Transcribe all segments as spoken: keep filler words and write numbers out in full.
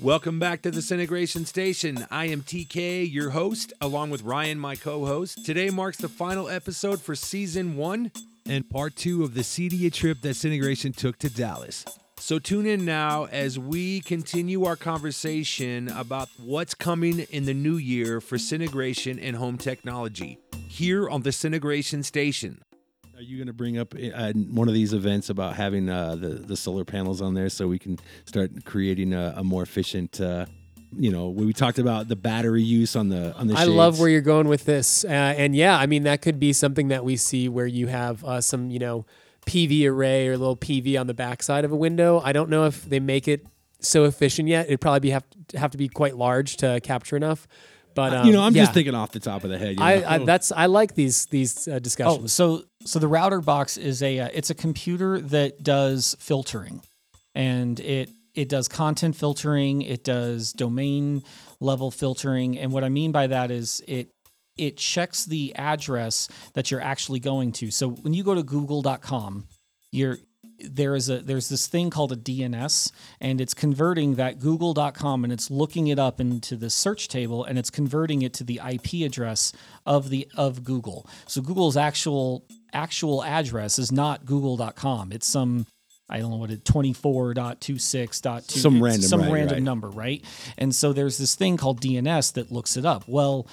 Welcome back to the Syntegration Station. I am T K, your host, along with Ryan, my co-host. Today marks the final episode for season one and part two of the CEDIA trip that Syntegration took to Dallas. So tune in now as we continue our conversation about what's coming in the new year for Syntegration and home technology here on the Syntegration Station. Are you going to bring up uh, one of these events about having uh, the, the solar panels on there so we can start creating a, a more efficient, uh, you know, we talked about the battery use on the on the shades. I love where you're going with this. Uh, and yeah, I mean, that could be something that we see where you have uh, some, you know, P V array or a little P V on the backside of a window. I don't know if they make it so efficient yet. It'd probably be have to, have to be quite large to capture enough. But, um, you know, I'm yeah. just thinking off the top of the head. You know? I, I that's I like these these uh, discussions. Oh, so so the router box is a uh, it's a computer that does filtering, and it it does content filtering, it does domain level filtering, and what I mean by that is it it checks the address that you're actually going to. So when you go to google dot com, you're There is a there's this thing called a D N S, and it's converting that google dot com, and it's looking it up into the search table, and it's converting it to the I P address of the of Google. So Google's actual actual address is not google dot com. It's some I don't know what it twenty-four dot twenty-six dot two some random some right, random right. number, right? And so there's this thing called D N S that looks it up. Well,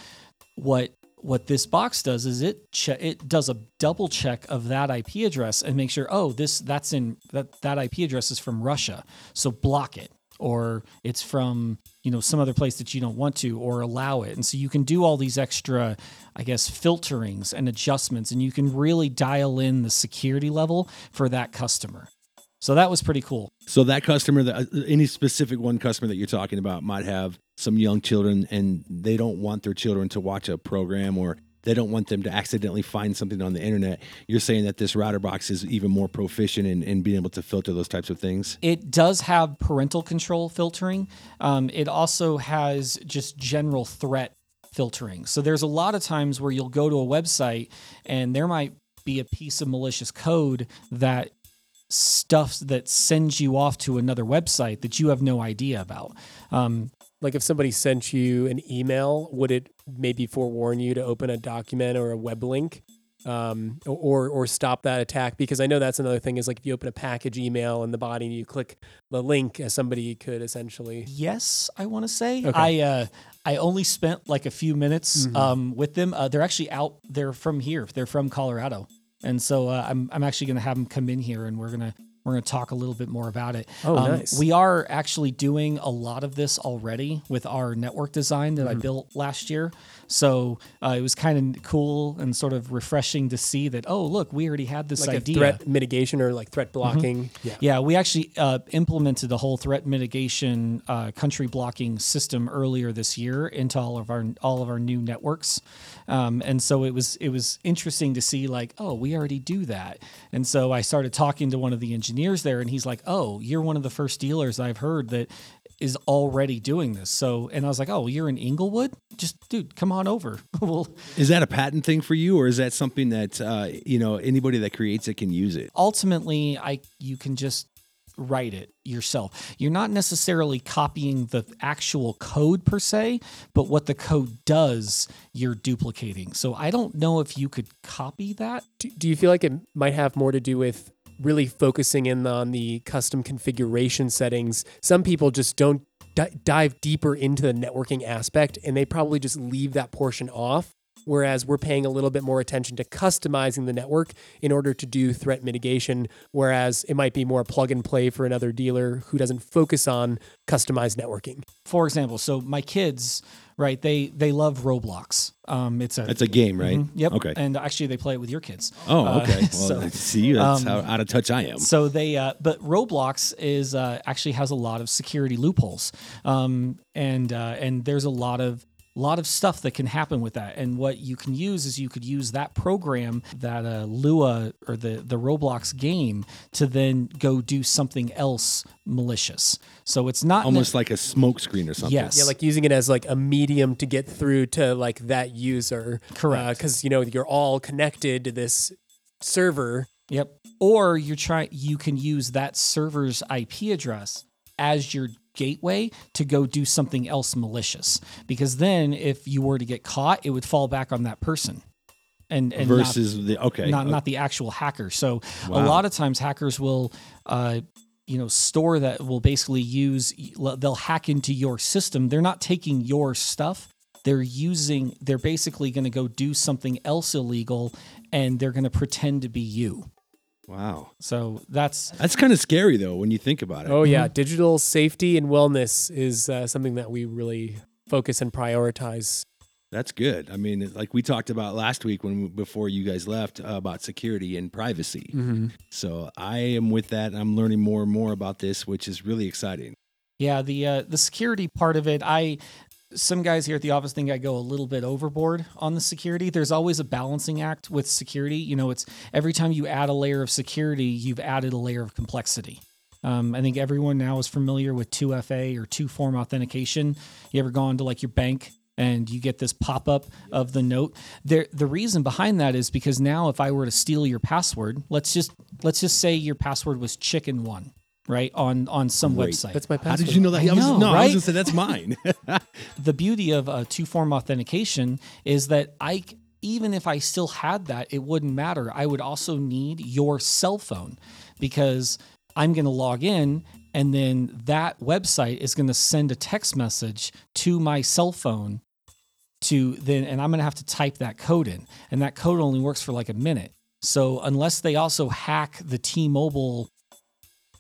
what What this box does is it che- it does a double check of that I P address and make sure, oh, this that's in that that I P address is from Russia, so block it, or it's from, you know, some other place that you don't want to, or allow it. And so you can do all these extra, I guess, filterings and adjustments, and you can really dial in the security level for that customer. So that was pretty cool. So that customer, that any specific one customer that you're talking about might have some young children, and they don't want their children to watch a program, or they don't want them to accidentally find something on the internet. You're saying that this router box is even more proficient in, in being able to filter those types of things? It does have parental control filtering. Um, it also has just general threat filtering. So there's a lot of times where you'll go to a website and there might be a piece of malicious code that stuff that sends you off to another website that you have no idea about. Um, like if somebody sent you an email, would it maybe forewarn you to open a document or a web link, um, or or stop that attack? Because I know that's another thing is like if you open a package email in the body and you click the link, somebody could essentially. Yes, I want to say. Okay. I uh, I only spent like a few minutes mm-hmm. um, with them. Uh, they're actually out. They're from here. They're from Colorado. And so uh, I'm I'm actually going to have them come in here, and we're gonna we're gonna talk a little bit more about it. Oh, um, nice. We are actually doing a lot of this already with our network design that mm-hmm. I built last year. So uh, it was kind of cool and sort of refreshing to see that. Oh, look, we already had this like idea. A threat mitigation or like threat blocking. Mm-hmm. Yeah, yeah. We actually uh, implemented the whole threat mitigation uh, country blocking system earlier this year into all of our all of our new networks. Um, and so it was it was interesting to see like, oh, we already do that. And so I started talking to one of the engineers there, and he's like, oh, you're one of the first dealers I've heard that is already doing this. So, and I was like, oh, you're in Inglewood? Just, dude, come on over. Well, is that a patent thing for you, or is that something that, uh, you know, anybody that creates it can use it? Ultimately, I you can just write it yourself. You're not necessarily copying the actual code per se, but what the code does, you're duplicating. So I don't know if you could copy that. Do, do you feel like it might have more to do with really focusing in on the custom configuration settings? Some people just don't d- dive deeper into the networking aspect, and they probably just leave that portion off. Whereas we're paying a little bit more attention to customizing the network in order to do threat mitigation, whereas it might be more plug and play for another dealer who doesn't focus on customized networking. For example, so my kids, right, they they love Roblox. Um, it's a, it's a game, right? Mm-hmm, yep. Okay. And actually they play it with your kids. Oh, okay. Uh, well, so, see, that's um, how out of touch I am. So they, uh, but Roblox is uh, actually has a lot of security loopholes. Um, and uh, and there's a lot of A lot of stuff that can happen with that. And what you can use is you could use that program, that uh, Lua or the, the Roblox game, to then go do something else malicious. So it's not almost ne- like a smoke screen or something. Yes. Yeah, like using it as like a medium to get through to like that user. Correct. Because, uh, you know, you're all connected to this server. Yep. Or you're try- you can use that server's I P address as your gateway to go do something else malicious. Because then if you were to get caught, it would fall back on that person. And, and versus not, the okay, not not the actual hacker. So wow. a lot of times hackers will, uh, you know, store that will basically use. They'll hack into your system. They're not taking your stuff. They're using. They're basically going to go do something else illegal, and they're going to pretend to be you. Wow. So that's that's kind of scary though when you think about it. Oh yeah, mm-hmm. Digital safety and wellness is uh, something that we really focus and prioritize. That's good. I mean, like we talked about last week when before you guys left uh, about security and privacy. Mm-hmm. So I am with that. And I'm learning more and more about this, which is really exciting. Yeah, the uh, the security part of it, I some guys here at the office think I go a little bit overboard on the security. There's always a balancing act with security. You know, it's every time you add a layer of security, you've added a layer of complexity. Um, I think everyone now is familiar with two F A or two-form authentication. You ever gone to like your bank? And you get this pop-up of the note. There, the reason behind that is because now if I were to steal your password, let's just let's just say your password was chicken one, right, on, on some Great. website. That's my password. How did you know that? I I was, know, no, right? I was going to say that's mine. The beauty of uh, two-form authentication is that I, even if I still had that, it wouldn't matter. I would also need your cell phone because I'm going to log in, and then that website is going to send a text message to my cell phone to then, and I'm going to have to type that code in. And that code only works for like a minute. So unless they also hack the T-Mobile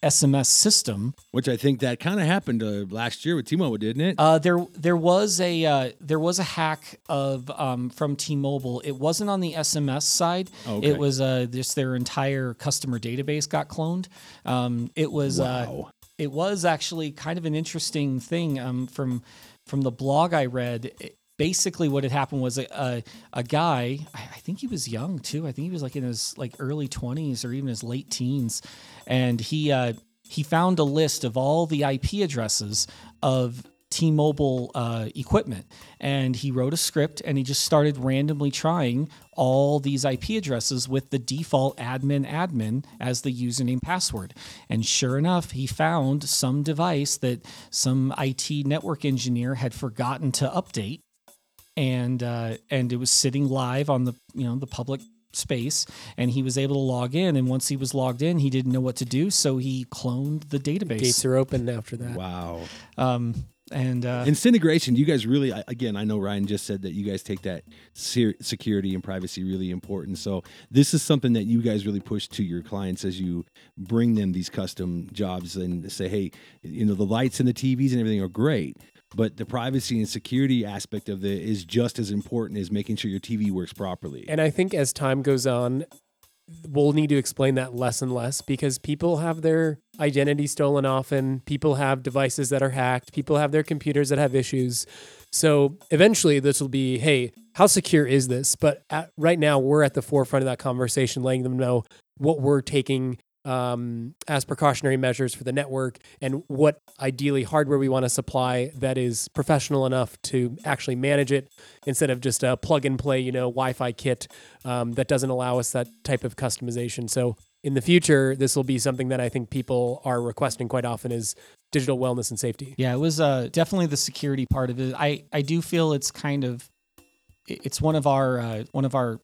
S M S system, which I think that kind of happened uh, last year with T-Mobile, didn't it? Uh, there, there was a uh, there was a hack of um, from T-Mobile. It wasn't on the S M S side. Okay. It was uh, just their entire customer database got cloned. Um, it was wow. uh, it was actually kind of an interesting thing um, from from the blog I read. It, Basically, what had happened was a, a a guy. I think he was young too. I think he was like in his like early twenties or even his late teens, and he uh, he found a list of all the I P addresses of T-Mobile uh, equipment, and he wrote a script and he just started randomly trying all these I P addresses with the default admin admin as the username password. And sure enough, he found some device that some I T network engineer had forgotten to update. And uh, and it was sitting live on the you know the public space, and he was able to log in. And once he was logged in, he didn't know what to do, so he cloned the database. Gates are open after that. Wow. Um, and uh, in Syntegration, you guys really again. I know Ryan just said that you guys take that ser- security and privacy really important. So this is something that you guys really push to your clients as you bring them these custom jobs and say, hey, you know the lights and the T Vs and everything are great. But the privacy and security aspect of it is just as important as making sure your T V works properly. And I think as time goes on, we'll need to explain that less and less because people have their identity stolen often. People have devices that are hacked. People have their computers that have issues. So eventually this will be, hey, how secure is this? But at, right now we're at the forefront of that conversation, letting them know what we're taking Um, as precautionary measures for the network and what ideally hardware we want to supply that is professional enough to actually manage it instead of just a plug and play, you know, Wi-Fi kit um, that doesn't allow us that type of customization. So in the future, this will be something that I think people are requesting quite often is digital wellness and safety. Yeah, it was uh, definitely the security part of it. I, I do feel it's kind of, it's one of our, uh, one of our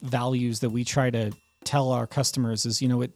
values that we try to tell our customers is, you know, it,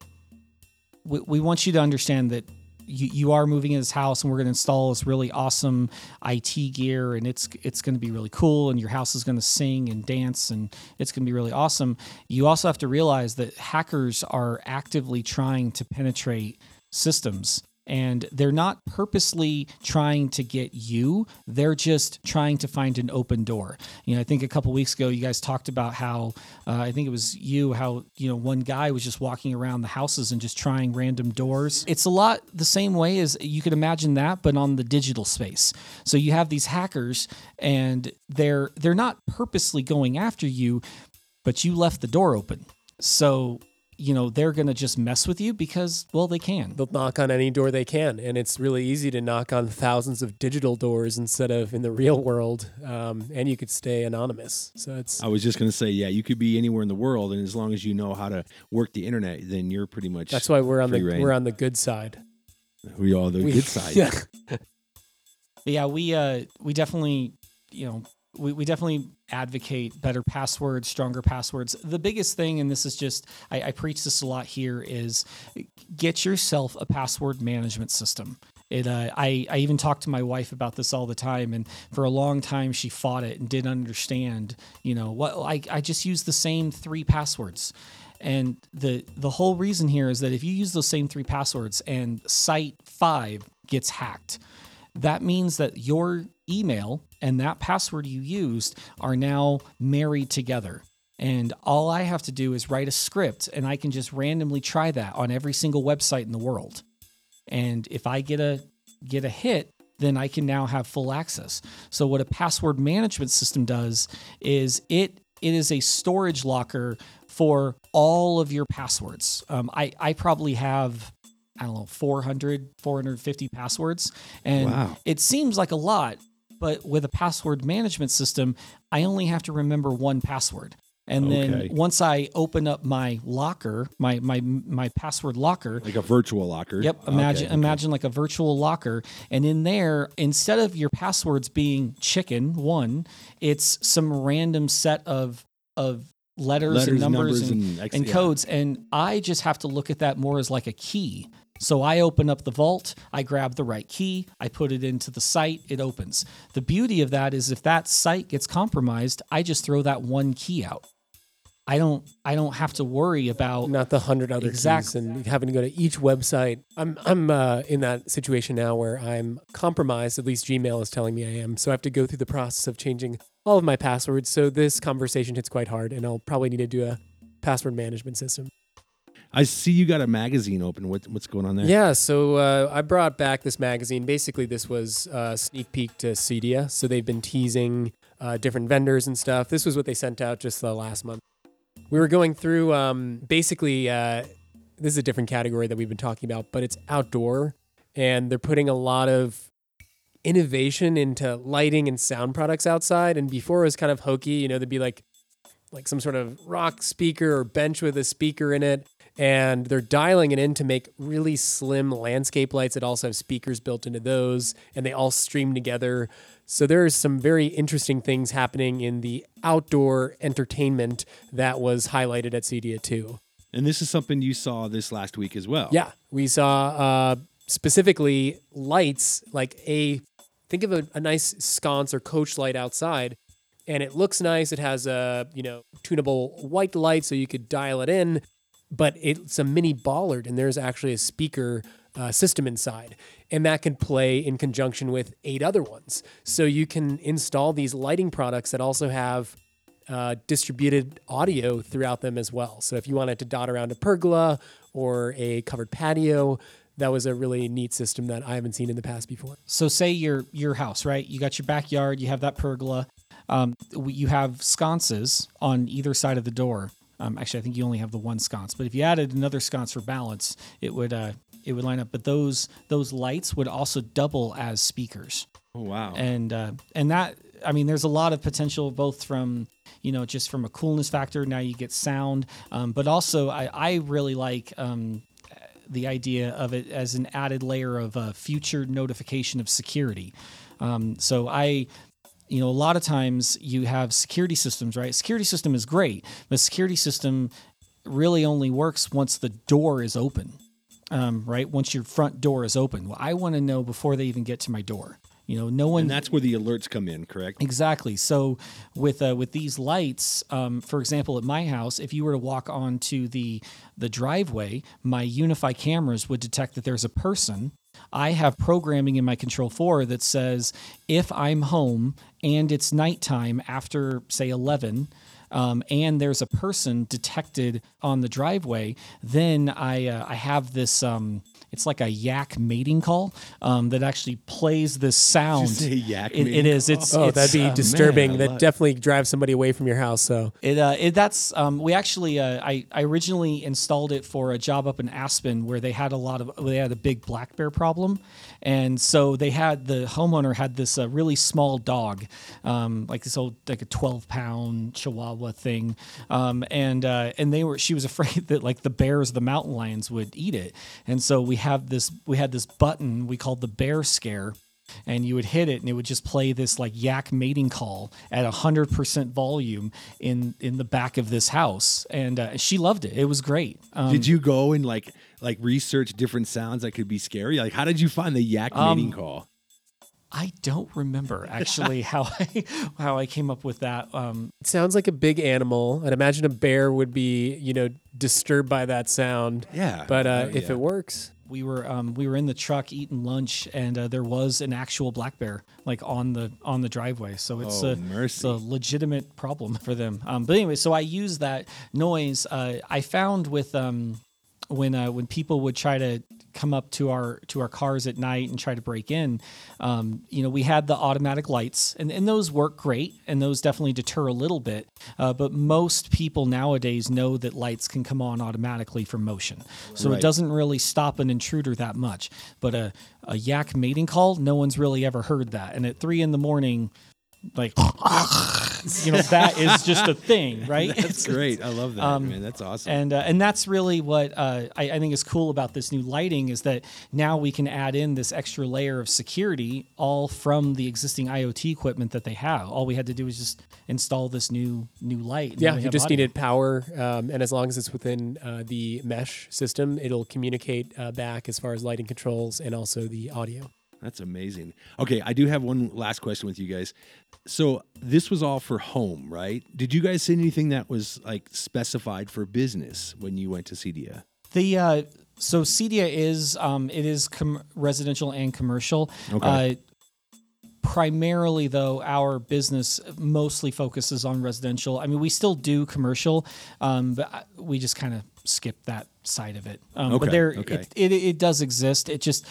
We, we want you to understand that you, you are moving in this house and we're going to install this really awesome I T gear and it's it's going to be really cool and your house is going to sing and dance and it's going to be really awesome. You also have to realize that hackers are actively trying to penetrate systems and they're not purposely trying to get you. They're just trying to find an open door. You know, I think a couple of weeks ago, you guys talked about how, uh, I think it was you, how, you know, one guy was just walking around the houses and just trying random doors. It's a lot the same way as you could imagine that, but on the digital space. So you have these hackers and they're, they're not purposely going after you, but you left the door open. So you know, they're going to just mess with you because, well, they can. They'll knock on any door they can. And it's really easy to knock on thousands of digital doors instead of in the real world. Um, and you could stay anonymous. So it's. I was just going to say, yeah, you could be anywhere in the world. And as long as you know how to work the internet, then you're pretty much. That's why we're on the reign. We're on the good side. We are the we, good side. Yeah. But yeah, we uh, we definitely, you know, we, we definitely advocate better passwords, stronger passwords. The biggest thing, and this is just, I, I preach this a lot here, is get yourself a password management system. It, uh, I, I even talk to my wife about this all the time, and for a long time she fought it and didn't understand, you know, what I, I just use the same three passwords. And the the whole reason here is that if you use those same three passwords and site five gets hacked, that means that your email and that password you used are now married together. And all I have to do is write a script, and I can just randomly try that on every single website in the world. And if I get a get a hit, then I can now have full access. So what a password management system does is it it is a storage locker for all of your passwords. Um, I, I probably have, I don't know, four hundred, four hundred fifty passwords. And wow. It seems like a lot, but with a password management system, I only have to remember one password. And okay. Then once I open up my locker, my my my password locker, like a virtual locker. Yep. Imagine okay, imagine okay. like a virtual locker, and in there, instead of your passwords being chicken one, it's some random set of of letters, letters and numbers, numbers and, and, ex- and codes, yeah. And I just have to look at that more as like a key. So I open up the vault, I grab the right key, I put it into the site, it opens. The beauty of that is if that site gets compromised, I just throw that one key out. I don't. I don't have to worry about not the hundred other exactly. keys and having to go to each website. I'm. I'm uh, in that situation now where I'm compromised. At least Gmail is telling me I am. So I have to go through the process of changing all of my passwords. So this conversation hits quite hard, and I'll probably need to do a password management system. I see you got a magazine open. What, what's going on there? Yeah, so uh, I brought back this magazine. Basically, this was a sneak peek to CEDIA. So they've been teasing uh, different vendors and stuff. This was what they sent out just the last month. We were going through, um, basically, uh, this is a different category that we've been talking about, but it's outdoor, and they're putting a lot of innovation into lighting and sound products outside. And before it was kind of hokey, you know, there'd be like, like some sort of rock speaker or bench with a speaker in it, and they're dialing it in to make really slim landscape lights that also have speakers built into those, and they all stream together. So there's some very interesting things happening in the outdoor entertainment that was highlighted at CEDIA too. And this is something you saw this last week as well. Yeah, we saw uh, specifically lights, like a, think of a, a nice sconce or coach light outside, and it looks nice. It has a, you know, tunable white light, so you could dial it in, but it's a mini bollard, and there's actually a speaker Uh, system inside, and that can play in conjunction with eight other ones. So you can install these lighting products that also have uh, distributed audio throughout them as well. So if you wanted to dot around a pergola or a covered patio, that was a really neat system that I haven't seen in the past before. So say your your house, right? You got your backyard, you have that pergola, um, you have sconces on either side of the door. Um, actually, I think you only have the one sconce, but if you added another sconce for balance, it would uh, it would line up. But those those lights would also double as speakers. Oh wow! And uh, and that, I mean, there's a lot of potential, both from, you know, just from a coolness factor. Now you get sound, um, but also I I really like um, the idea of it as an added layer of uh, future notification of security. Um, so I. You know, a lot of times you have security systems, right? Security system is great, but security system really only works once the door is open, um, right? Once your front door is open. Well, I want to know before they even get to my door. You know, no one. And that's where the alerts come in, correct? Exactly. So with uh, with these lights, um, for example, at my house, if you were to walk onto the the driveway, my UniFi cameras would detect that there's a person. I have programming in my Control four that says if I'm home and it's nighttime after, say, eleven, um, and there's a person detected on the driveway, then I uh, I have this. Um, It's like a yak mating call um, that actually plays this sound. Did you say yak mating it, it is. It's, oh, it's, that'd be uh, disturbing. Man, that definitely it. drives somebody away from your house. So it, uh, it that's um, we actually uh, I I originally installed it for a job up in Aspen where they had a lot of they had a big black bear problem, and so they had the homeowner had this uh, really small dog, um, like this old like a twelve pound Chihuahua thing, um, and uh, and they were she was afraid that like the bears, the mountain lions would eat it, and so we. have this we had this button we called the bear scare and you would hit it and it would just play this like yak mating call at one hundred percent volume in, in the back of this house. And uh, she loved it. It was great. Um, did you go and like like research different sounds that could be scary? Like how did you find the yak um, mating call? I don't remember actually how I how I came up with that. Um, it sounds like a big animal. I'd imagine a bear would be, you know, disturbed by that sound. Yeah. But uh, oh, if yeah. it works. We were um, we were in the truck eating lunch, and uh, there was an actual black bear like on the on the driveway. So it's, oh, a, it's a legitimate problem for them. Um, but anyway, so I used that noise. Uh, I found with um, when uh, when people would try to come up to our to our cars at night and try to break in, um, you know, we had the automatic lights, and, and those work great, and those definitely deter a little bit. Uh, but most people nowadays know that lights can come on automatically from motion, so right. It doesn't really stop an intruder that much. But a, a yak mating call, no one's really ever heard that, and at three in the morning, like, you know, that is just a thing, right? That's great. I love that, um, man. That's awesome. And uh, and that's really what uh, I, I think is cool about this new lighting is that now we can add in this extra layer of security all from the existing IoT equipment that they have. All we had to do was just install this new new light. Yeah, you just audio. needed power, um, and as long as it's within uh, the mesh system, it'll communicate uh, back as far as lighting controls and also the audio. That's amazing. Okay, I do have one last question with you guys. So this was all for home, right? Did you guys see anything that was like specified for business when you went to CEDIA? The uh, so CEDIA is um, it is com- residential and commercial. Okay. Uh, Primarily, though, our business mostly focuses on residential. I mean, we still do commercial, um, but we just kind of skip that side of it. Um, okay, but there, okay. it, it it does exist. It just,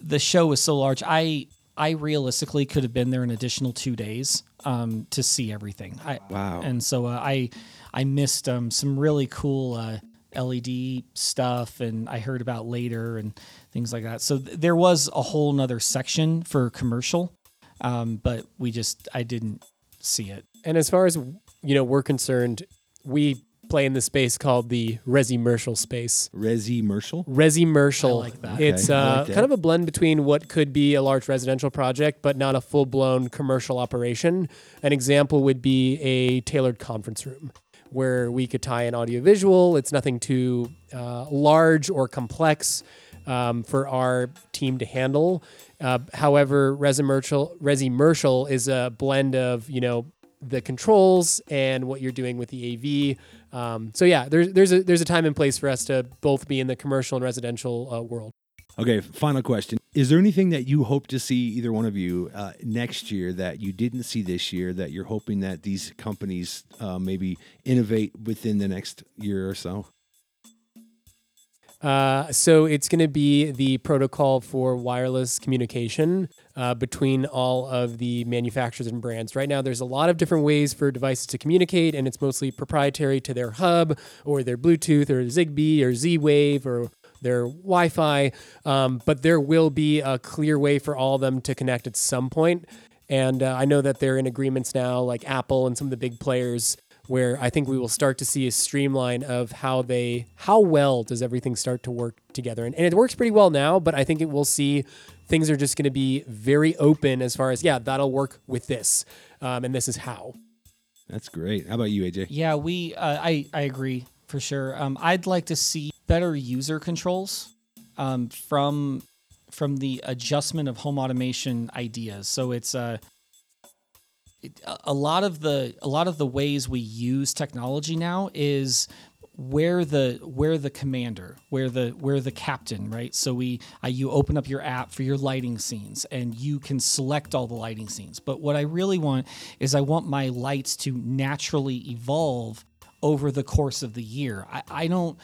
the show is so large. I I realistically could have been there an additional two days um, to see everything. I, wow! And so uh, I I missed um, some really cool uh, L E D stuff, and I heard about later and things like that. So th- there was a whole nother section for commercial. Um, but we just, I didn't see it. And as far as, you know, we're concerned, we play in the space called the resimercial space. Resimercial? Resimercial. I like that. Okay. It's uh, like that. Kind of a blend between what could be a large residential project, but not a full-blown commercial operation. An example would be a tailored conference room where we could tie in audiovisual. It's nothing too uh, large or complex um, for our team to handle. Uh, however, resimercial, resimercial is a blend of, you know, the controls and what you're doing with the A V. Um, so yeah, there's there's a there's a time and place for us to both be in the commercial and residential uh, world. Okay, final question: is there anything that you hope to see, either one of you, uh, next year that you didn't see this year that you're hoping that these companies uh, maybe innovate within the next year or so? Uh, so it's going to be the protocol for wireless communication uh, between all of the manufacturers and brands. Right now, there's a lot of different ways for devices to communicate, and it's mostly proprietary to their hub or their Bluetooth or Zigbee or Z-Wave or their Wi-Fi. Um, but there will be a clear way for all of them to connect at some point. And uh, I know that they're in agreements now, like Apple and some of the big players, where I think we will start to see a streamline of how they, how well does everything start to work together. And, and it works pretty well now, but I think it will see things are just going to be very open as far as, yeah, that'll work with this. Um, and this is how. That's great. How about you, A J? Yeah, we, uh, I, I agree for sure. Um, I'd like to see better user controls um, from, from the adjustment of home automation ideas. So it's a, uh, A lot of the a lot of the ways we use technology now is where the where the commander, where the where the captain, right? So we uh, you open up your app for your lighting scenes, and you can select all the lighting scenes. But what I really want is I want my lights to naturally evolve over the course of the year. I, I don't.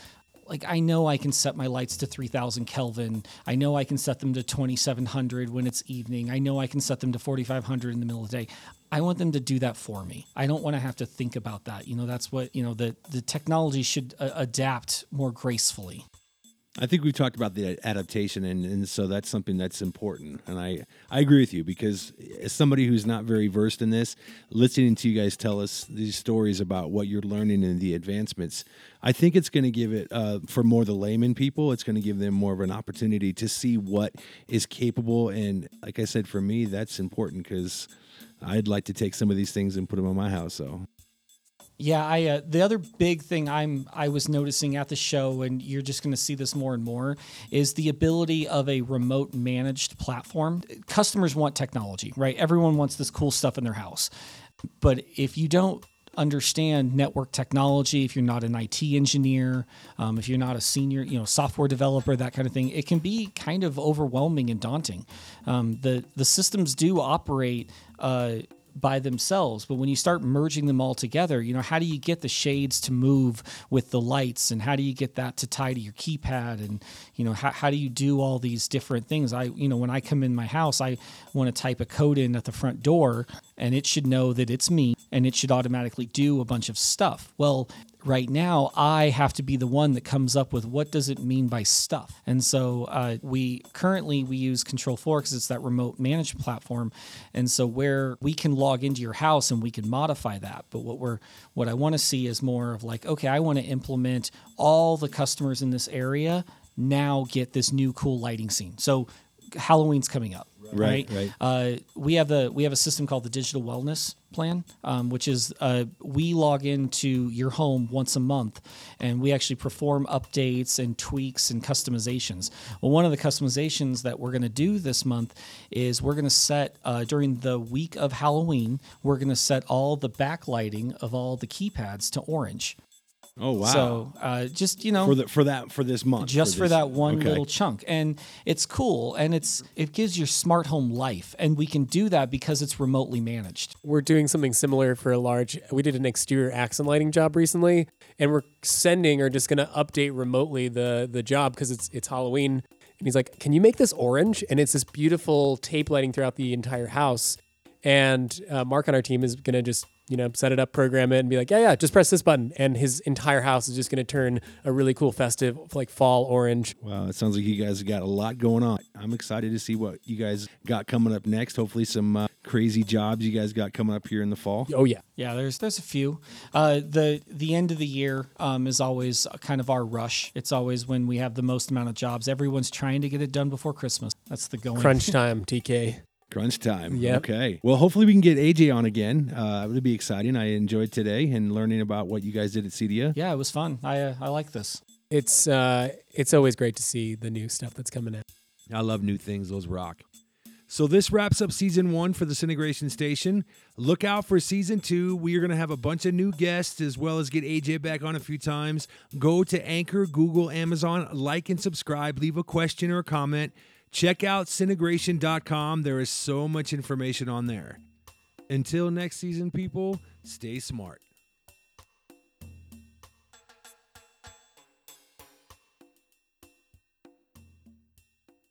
Like, I know I can set my lights to three thousand Kelvin. I know I can set them to twenty-seven hundred when it's evening. I know I can set them to forty-five hundred in the middle of the day. I want them to do that for me. I don't want to have to think about that. You know, that's what, you know, the, the technology should uh, adapt more gracefully. I think we've talked about the adaptation, and, and so that's something that's important. And I, I agree with you, because as somebody who's not very versed in this, listening to you guys tell us these stories about what you're learning and the advancements, I think it's going to give it, uh, for more the layman people, it's going to give them more of an opportunity to see what is capable. And like I said, for me, that's important, because I'd like to take some of these things and put them on my house. So. Yeah, I uh, the other big thing I'm I was noticing at the show, and you're just going to see this more and more, is the ability of a remote managed platform. Customers want technology, right? Everyone wants this cool stuff in their house. But if you don't understand network technology, if you're not an I T engineer, um, if you're not a senior, you know, software developer, that kind of thing, it can be kind of overwhelming and daunting. Um, the the systems do operate uh by themselves, but when you start merging them all together, you know, how do you get the shades to move with the lights, and how do you get that to tie to your keypad, and you know, how, how do you do all these different things? I, you know, when I come in my house, I want to type a code in at the front door, and it should know that it's me, and it should automatically do a bunch of stuff. Well, right now I have to be the one that comes up with what does it mean by stuff. And so uh, we currently we use Control four because it's that remote management platform. And so where we can log into your house and we can modify that. But what we're what I want to see is more of like, okay, I want to implement all the customers in this area now get this new cool lighting scene. So Halloween's coming up. Right, right. Uh, we have a we have a system called the Digital Wellness Plan, um, which is uh, we log into your home once a month, and we actually perform updates and tweaks and customizations. Well, one of the customizations that we're going to do this month is we're going to set uh, during the week of Halloween, we're going to set all the backlighting of all the keypads to orange. Oh wow! So uh, just you know for the, for that for this month, just for, for that one okay. little chunk, and it's cool, and it's it gives your smart home life, and we can do that because it's remotely managed. We're doing something similar for a large. We did an exterior accent lighting job recently, and we're sending or just going to update remotely the the job because it's it's Halloween, and he's like, "Can you make this orange?" And it's this beautiful tape lighting throughout the entire house, and uh, Mark on our team is going to just. You know, set it up, program it, and be like, yeah, yeah, just press this button. And his entire house is just going to turn a really cool festive, like fall orange. Wow, it sounds like you guys got a lot going on. I'm excited to see what you guys got coming up next. Hopefully some uh, crazy jobs you guys got coming up here in the fall. Oh, yeah. Yeah, there's there's a few. Uh, the the end of the year um, is always kind of our rush. It's always when we have the most amount of jobs. Everyone's trying to get it done before Christmas. That's the going. Crunch time, T K. Crunch time. Yep. Okay. Well, hopefully we can get A J on again. Uh, it'll be exciting. I enjoyed today and learning about what you guys did at CEDIA. Yeah, it was fun. I uh, I like this. It's uh, it's always great to see the new stuff that's coming out. I love new things. Those rock. So this wraps up season one for the Syntegration Station. Look out for season two. We are going to have a bunch of new guests as well as get A J back on a few times. Go to Anchor, Google, Amazon, like and subscribe. Leave a question or a comment. Check out syntegration dot com. There is so much information on there. Until next season, people, stay smart.